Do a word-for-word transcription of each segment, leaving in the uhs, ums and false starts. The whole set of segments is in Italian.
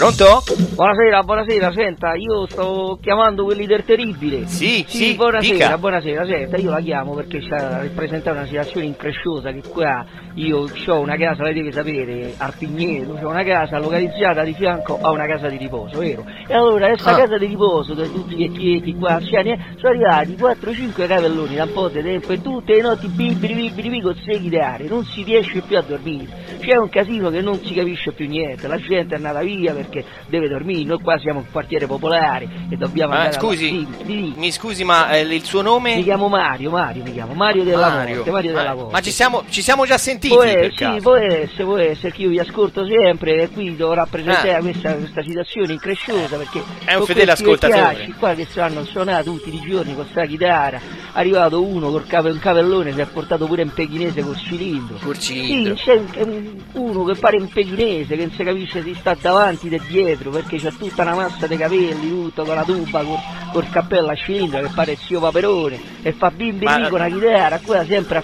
Pronto? Buonasera, buonasera, senta, io sto chiamando quelli del terribile. Sì, sì, sì buonasera, dica. Buonasera, senta, io la chiamo perché c'è da rappresentare una situazione incresciosa che qua io ho una casa, lei deve sapere, a Pigneto, c'ho una casa localizzata di fianco a una casa di riposo, vero? E allora, questa ah. casa di riposo, da tutti gli etichetti qua, anziani, sono arrivati quattro cinque cavalloni da un po' di tempo e tutte le notti bibili, bibili, bibili, con seghi d'aria, non si riesce più a dormire. C'è un casino che non si capisce più niente, la gente è andata via per che deve dormire, noi qua siamo un quartiere popolare e dobbiamo andare. Ah, scusi, alla... sì, sì, sì. Mi scusi, ma eh, il suo nome? Mi chiamo Mario, Mario mi chiamo, Mario Della Monte, Mario Della Monte. Ma ci siamo, ci siamo già sentiti può per sì, caso? Può essere, può essere che io vi ascolto sempre e qui dovrò rappresentare ah. questa, questa situazione incresciosa perché è un fedele ascoltatore. Piaci, qua che hanno suonato tutti i giorni con sta chitarra, è arrivato uno col capo, un cavellone, si è portato pure in pechinese col cilindro. Col cilindro. Sì, c'è un, uno che pare in pechinese, che non si capisce se sta davanti da dietro perché c'è tutta una massa di capelli, tutto con la tuba, col, col cappello a cilindro che pare il zio Paperone e fa bim bim bim con la chitarra, qua sempre a,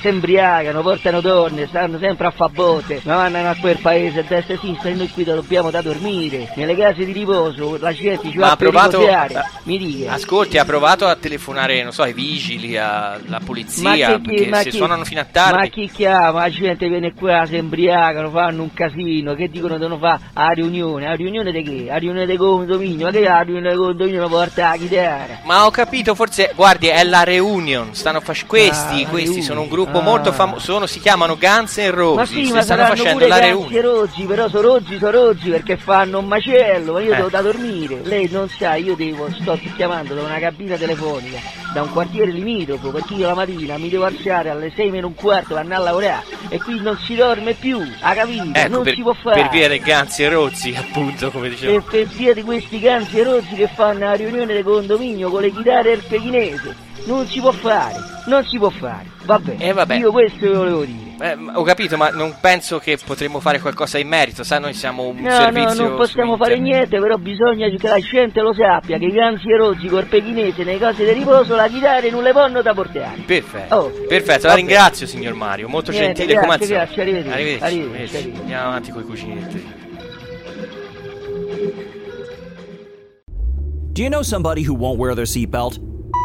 si embriagano, portano donne, stanno sempre a fa botte, ma vanno a quel paese a destra e sinistra e noi qui dobbiamo da dormire, nelle case di riposo la gente ci va a riposare. Mi dica. Ascolti, ha provato a telefonare, non so, ai vigili, alla polizia, chi, perché se chi, suonano fino a tardi. Ma chi chiama? La gente viene qua, si embriagano, fanno un casino, che dicono devono fare a riunione, a riunione di che? A riunione di condominio, ma che a riunione di condominio porta la chitarra? Ma ho capito, forse, guardi, è la reunion, stanno fac... questi, ah, questi sono un gruppo Ah. molto famoso, sono, si chiamano Guns N' Roses, ma sì, ma stanno facendo la reunion. Rozzi, però sono rozzi, sono rozzi perché fanno un macello, ma io eh. devo da dormire. Lei non sa, io devo, sto chiamando da una cabina telefonica, da un quartiere limitrofo, perché io la mattina mi devo alzare alle sei meno un quarto per andare a lavorare e qui non si dorme più, ha capito? Ecco, non per, si può fare. Per via dei Guns N' Roses, appunto, come dicevo. E per via di questi Guns N' Roses che fanno la riunione del condominio con le chitarre del pechinese. Non si può fare, non si può fare, va bene, eh, vabbè. Io questo volevo dire. Eh, ho capito, ma non penso che potremmo fare qualcosa in merito, sa, noi siamo un no, servizio no, non possiamo fare niente, però bisogna che la gente lo sappia, che i ganzi erosi col pechinese nei casi di riposo la chitarra non le vanno da portare. Perfetto, oh, perfetto, la ringrazio signor Mario, molto niente, gentile grazie, come grazie, grazie, arrivederci, arrivederci, arrivederci, arrivederci. arrivederci. Andiamo avanti con i cucinetti. Do you know somebody who won't wear their seatbelt?